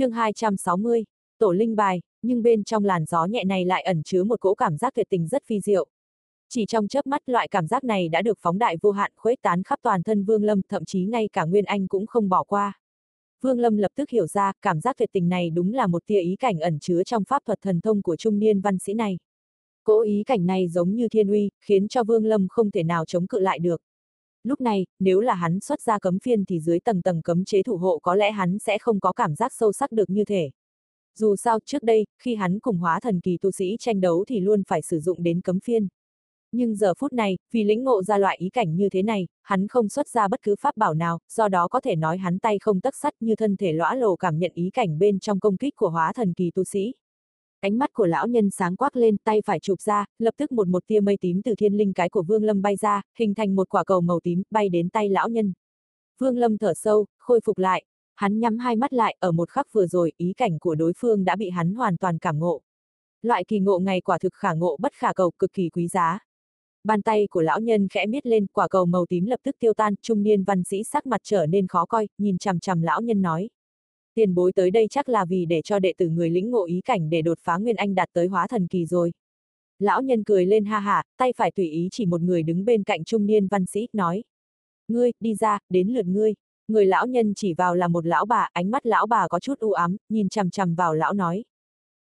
Chương 260, tổ linh bài, nhưng bên trong làn gió nhẹ này lại ẩn chứa một cỗ cảm giác tuyệt tình rất phi diệu. Chỉ trong chớp mắt, loại cảm giác này đã được phóng đại vô hạn, khuếch tán khắp toàn thân Vương Lâm, thậm chí ngay cả Nguyên Anh cũng không bỏ qua. Vương Lâm lập tức hiểu ra, cảm giác tuyệt tình này đúng là một tia ý cảnh ẩn chứa trong pháp thuật thần thông của trung niên văn sĩ này. Cỗ ý cảnh này giống như thiên uy, khiến cho Vương Lâm không thể nào chống cự lại được. Lúc này, nếu là hắn xuất ra cấm phiên thì dưới tầng cấm chế thủ hộ có lẽ hắn sẽ không có cảm giác sâu sắc được như thế. Dù sao trước đây, khi hắn cùng hóa thần kỳ tu sĩ tranh đấu thì luôn phải sử dụng đến cấm phiên. Nhưng giờ phút này, vì lĩnh ngộ ra loại ý cảnh như thế này, hắn không xuất ra bất cứ pháp bảo nào, do đó có thể nói hắn tay không tấc sắt, như thân thể lõa lồ cảm nhận ý cảnh bên trong công kích của hóa thần kỳ tu sĩ. Ánh mắt của lão nhân sáng quắc lên, tay phải chụp ra, lập tức một tia mây tím từ thiên linh cái của Vương Lâm bay ra, hình thành một quả cầu màu tím, bay đến tay lão nhân. Vương Lâm thở sâu, khôi phục lại, hắn nhắm hai mắt lại, ở một khắc vừa rồi, ý cảnh của đối phương đã bị hắn hoàn toàn cảm ngộ. Loại kỳ ngộ này quả thực khả ngộ bất khả cầu, cực kỳ quý giá. Bàn tay của lão nhân khẽ miết lên, quả cầu màu tím lập tức tiêu tan, trung niên văn sĩ sắc mặt trở nên khó coi, nhìn chằm chằm lão nhân nói. Tiền bối tới đây chắc là vì để cho đệ tử người lĩnh ngộ ý cảnh để đột phá Nguyên Anh đạt tới hóa thần kỳ rồi. Lão nhân cười lên ha hả, tay phải tùy ý chỉ một người đứng bên cạnh trung niên văn sĩ, nói. Ngươi, đi ra, đến lượt ngươi. Người lão nhân chỉ vào là một lão bà, ánh mắt lão bà có chút u ám, nhìn chằm chằm vào lão nói.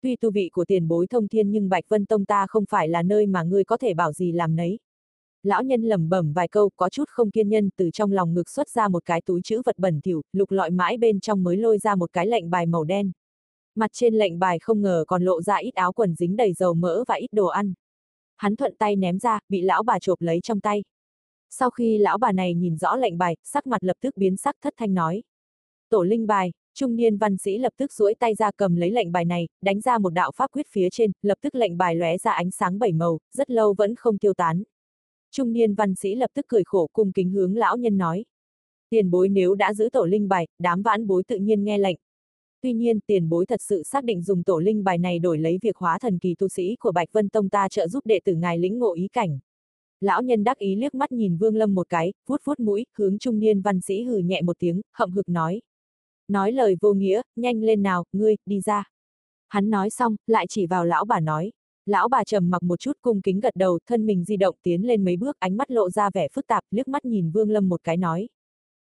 Tuy tu vị của tiền bối thông thiên nhưng Bạch Vân Tông ta không phải là nơi mà ngươi có thể bảo gì làm nấy. Lão nhân lẩm bẩm vài câu, có chút không kiên nhẫn, từ trong lòng ngực xuất ra một cái túi trữ vật bẩn thỉu, lục lọi mãi bên trong mới lôi ra một cái lệnh bài màu đen. Mặt trên lệnh bài không ngờ còn lộ ra ít áo quần dính đầy dầu mỡ và ít đồ ăn. Hắn thuận tay ném ra, bị lão bà chộp lấy trong tay. Sau khi lão bà này nhìn rõ lệnh bài, sắc mặt lập tức biến sắc, thất thanh nói. Tổ linh bài. Trung niên văn sĩ lập tức duỗi tay ra cầm lấy lệnh bài này, đánh ra một đạo pháp quyết phía trên, lập tức lệnh bài lóe ra ánh sáng bảy màu, rất lâu vẫn không tiêu tán. Trung niên văn sĩ lập tức cười khổ, cung kính hướng lão nhân nói. Tiền bối nếu đã giữ tổ linh bài, đám vãn bối tự nhiên nghe lệnh. Tuy nhiên tiền bối thật sự xác định dùng tổ linh bài này đổi lấy việc hóa thần kỳ tu sĩ của Bạch Vân Tông ta trợ giúp đệ tử ngài lĩnh ngộ ý cảnh. Lão nhân đắc ý liếc mắt nhìn Vương Lâm một cái, vuốt vuốt mũi, hướng trung niên văn sĩ hừ nhẹ một tiếng, hậm hực nói. Nói lời vô nghĩa, nhanh lên nào, ngươi, đi ra. Hắn nói xong, lại chỉ vào lão bà nói. Lão bà trầm mặc một chút, cung kính gật đầu, thân mình di động tiến lên mấy bước, ánh mắt lộ ra vẻ phức tạp, liếc mắt nhìn Vương Lâm một cái nói.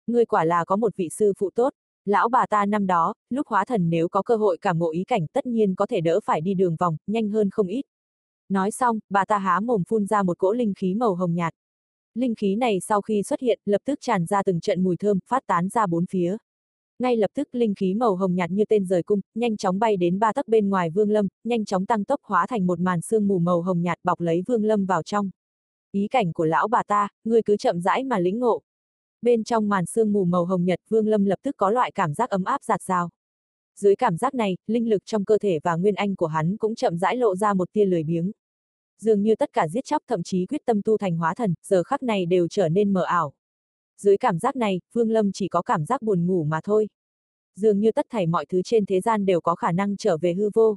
Ngươi quả là có một vị sư phụ tốt, lão bà ta năm đó, lúc hóa thần nếu có cơ hội cảm ngộ ý cảnh tất nhiên có thể đỡ phải đi đường vòng, nhanh hơn không ít. Nói xong, bà ta há mồm phun ra một cỗ linh khí màu hồng nhạt. Linh khí này sau khi xuất hiện, lập tức tràn ra từng trận mùi thơm, phát tán ra bốn phía. Ngay lập tức linh khí màu hồng nhạt như tên rời cung, nhanh chóng bay đến 3 tấc bên ngoài Vương Lâm, nhanh chóng tăng tốc hóa thành một màn sương mù màu hồng nhạt bọc lấy Vương Lâm vào trong. Ý cảnh của lão bà ta, ngươi cứ chậm rãi mà lĩnh ngộ. Bên trong màn sương mù màu hồng nhạt, Vương Lâm lập tức có loại cảm giác ấm áp rạt rào. Dưới cảm giác này, linh lực trong cơ thể và nguyên anh của hắn cũng chậm rãi lộ ra một tia lười biếng. Dường như tất cả giết chóc thậm chí quyết tâm tu thành hóa thần, giờ khắc này đều trở nên mờ ảo. Dưới cảm giác này, Vương Lâm chỉ có cảm giác buồn ngủ mà thôi. Dường như tất thảy mọi thứ trên thế gian đều có khả năng trở về hư vô.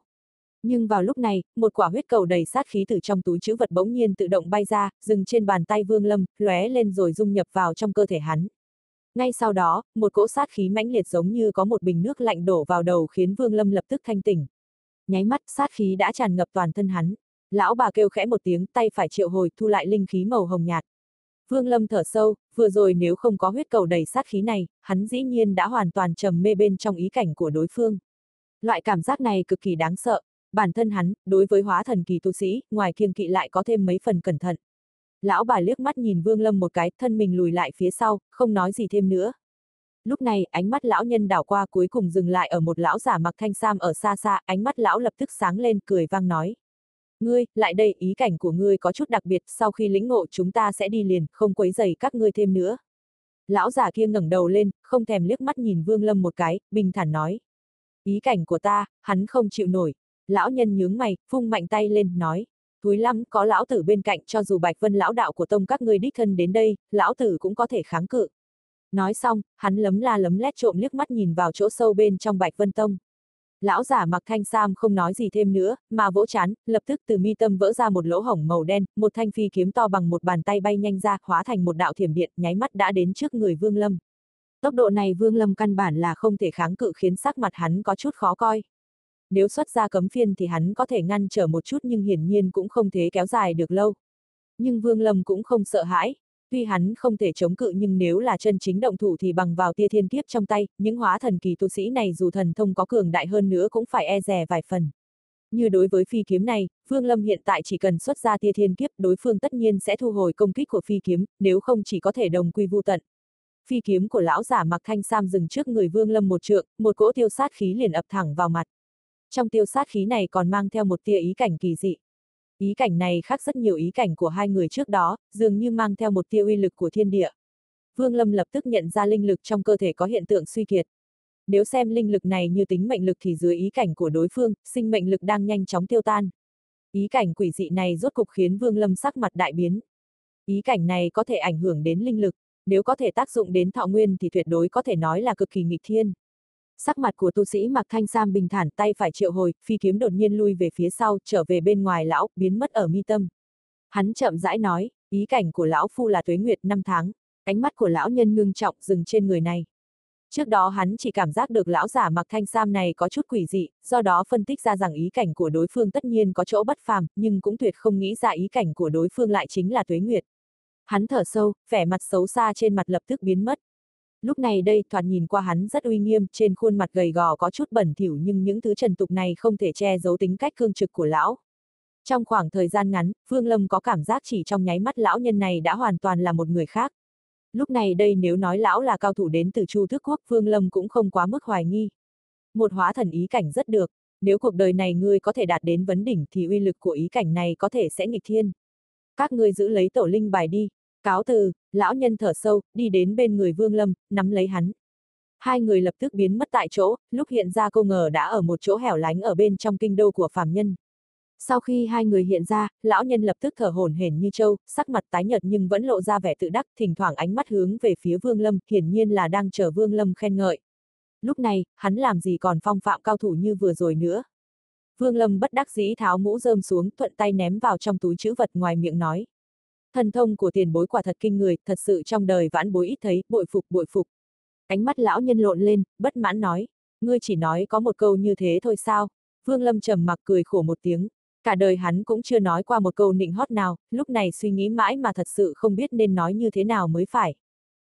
Nhưng vào lúc này, một quả huyết cầu đầy sát khí từ trong túi trữ vật bỗng nhiên tự động bay ra, dừng trên bàn tay Vương Lâm, lóe lên rồi dung nhập vào trong cơ thể hắn. Ngay sau đó, một cỗ sát khí mãnh liệt giống như có một bình nước lạnh đổ vào đầu khiến Vương Lâm lập tức thanh tỉnh. Nháy mắt, sát khí đã tràn ngập toàn thân hắn. Lão bà kêu khẽ một tiếng, tay phải triệu hồi, thu lại linh khí màu hồng nhạt. Vương Lâm thở sâu, vừa rồi nếu không có huyết cầu đầy sát khí này, hắn dĩ nhiên đã hoàn toàn trầm mê bên trong ý cảnh của đối phương. Loại cảm giác này cực kỳ đáng sợ, bản thân hắn, đối với hóa thần kỳ tu sĩ, ngoài kiêng kỵ lại có thêm mấy phần cẩn thận. Lão bà liếc mắt nhìn Vương Lâm một cái, thân mình lùi lại phía sau, không nói gì thêm nữa. Lúc này, ánh mắt lão nhân đảo qua cuối cùng dừng lại ở một lão giả mặc thanh sam ở xa xa, ánh mắt lão lập tức sáng lên, cười vang nói. Ngươi, lại đây, ý cảnh của ngươi có chút đặc biệt, sau khi lĩnh ngộ chúng ta sẽ đi liền, không quấy rầy các ngươi thêm nữa. Lão già kia ngẩng đầu lên, không thèm liếc mắt nhìn Vương Lâm một cái, bình thản nói. Ý cảnh của ta, hắn không chịu nổi. Lão nhân nhướng mày, phung mạnh tay lên, nói. Thúi lắm, có lão tử bên cạnh, cho dù Bạch Vân lão đạo của tông các ngươi đích thân đến đây, lão tử cũng có thể kháng cự. Nói xong, hắn lấm la lấm lét trộm liếc mắt nhìn vào chỗ sâu bên trong Bạch Vân Tông. Lão giả mặc thanh sam không nói gì thêm nữa, mà vỗ trán, lập tức từ mi tâm vỡ ra một lỗ hổng màu đen, một thanh phi kiếm to bằng một bàn tay bay nhanh ra, hóa thành một đạo thiểm điện, nháy mắt đã đến trước người Vương Lâm. Tốc độ này Vương Lâm căn bản là không thể kháng cự, khiến sắc mặt hắn có chút khó coi. Nếu xuất ra cấm phiên thì hắn có thể ngăn trở một chút, nhưng hiển nhiên cũng không thể kéo dài được lâu. Nhưng Vương Lâm cũng không sợ hãi, tuy hắn không thể chống cự nhưng nếu là chân chính động thủ thì bằng vào tia thiên kiếp trong tay, những hóa thần kỳ tu sĩ này dù thần thông có cường đại hơn nữa cũng phải e dè vài phần. Như đối với phi kiếm này, Vương Lâm hiện tại chỉ cần xuất ra tia thiên kiếp, đối phương tất nhiên sẽ thu hồi công kích của phi kiếm, nếu không chỉ có thể đồng quy vu tận. Phi kiếm của lão giả mặc thanh sam dừng trước người Vương Lâm một trượng, một cỗ tiêu sát khí liền ập thẳng vào mặt. Trong tiêu sát khí này còn mang theo một tia ý cảnh kỳ dị. Ý cảnh này khác rất nhiều ý cảnh của hai người trước đó, dường như mang theo một tia uy lực của thiên địa. Vương Lâm lập tức nhận ra linh lực trong cơ thể có hiện tượng suy kiệt. Nếu xem linh lực này như tính mệnh lực thì dưới ý cảnh của đối phương, sinh mệnh lực đang nhanh chóng tiêu tan. Ý cảnh quỷ dị này rốt cục khiến Vương Lâm sắc mặt đại biến. Ý cảnh này có thể ảnh hưởng đến linh lực, nếu có thể tác dụng đến thọ nguyên thì tuyệt đối có thể nói là cực kỳ nghịch thiên. Sắc mặt của tu sĩ mặc thanh sam bình thản, tay phải triệu hồi, phi kiếm đột nhiên lui về phía sau, trở về bên ngoài lão, biến mất ở mi tâm. Hắn chậm rãi nói, ý cảnh của lão phu là tuế nguyệt 5 tháng. Ánh mắt của lão nhân ngưng trọng dừng trên người này. Trước đó hắn chỉ cảm giác được lão giả mặc thanh sam này có chút quỷ dị, do đó phân tích ra rằng ý cảnh của đối phương tất nhiên có chỗ bất phàm, nhưng cũng tuyệt không nghĩ ra ý cảnh của đối phương lại chính là tuế nguyệt. Hắn thở sâu, vẻ mặt xấu xa trên mặt lập tức biến mất. Lúc này đây, thoạt nhìn qua hắn rất uy nghiêm, trên khuôn mặt gầy gò có chút bẩn thỉu, nhưng những thứ trần tục này không thể che giấu tính cách cương trực của lão. Trong khoảng thời gian ngắn, Vương Lâm có cảm giác chỉ trong nháy mắt lão nhân này đã hoàn toàn là một người khác. Lúc này đây nếu nói lão là cao thủ đến từ Chu Tước Quốc, Vương Lâm cũng không quá mức hoài nghi. Một hóa thần ý cảnh rất được, nếu cuộc đời này ngươi có thể đạt đến vấn đỉnh thì uy lực của ý cảnh này có thể sẽ nghịch thiên. Các ngươi giữ lấy tổ linh bài đi. Cáo từ, lão nhân thở sâu, đi đến bên người Vương Lâm, nắm lấy hắn. Hai người lập tức biến mất tại chỗ, lúc hiện ra cô ngờ đã ở một chỗ hẻo lánh ở bên trong kinh đô của phàm nhân. Sau khi hai người hiện ra, lão nhân lập tức thở hổn hển như trâu, sắc mặt tái nhợt nhưng vẫn lộ ra vẻ tự đắc, thỉnh thoảng ánh mắt hướng về phía Vương Lâm, hiển nhiên là đang chờ Vương Lâm khen ngợi. Lúc này, hắn làm gì còn phong phạm cao thủ như vừa rồi nữa. Vương Lâm bất đắc dĩ tháo mũ rơm xuống, thuận tay ném vào trong túi trữ vật, ngoài miệng nói. Thần thông của tiền bối quả thật kinh người, thật sự trong đời vãn bối ít thấy, bội phục bội phục. Ánh mắt lão nhân lộn lên, bất mãn nói, ngươi chỉ nói có một câu như thế thôi sao? Vương Lâm trầm mặc cười khổ một tiếng, cả đời hắn cũng chưa nói qua một câu nịnh hót nào, lúc này suy nghĩ mãi mà thật sự không biết nên nói như thế nào mới phải.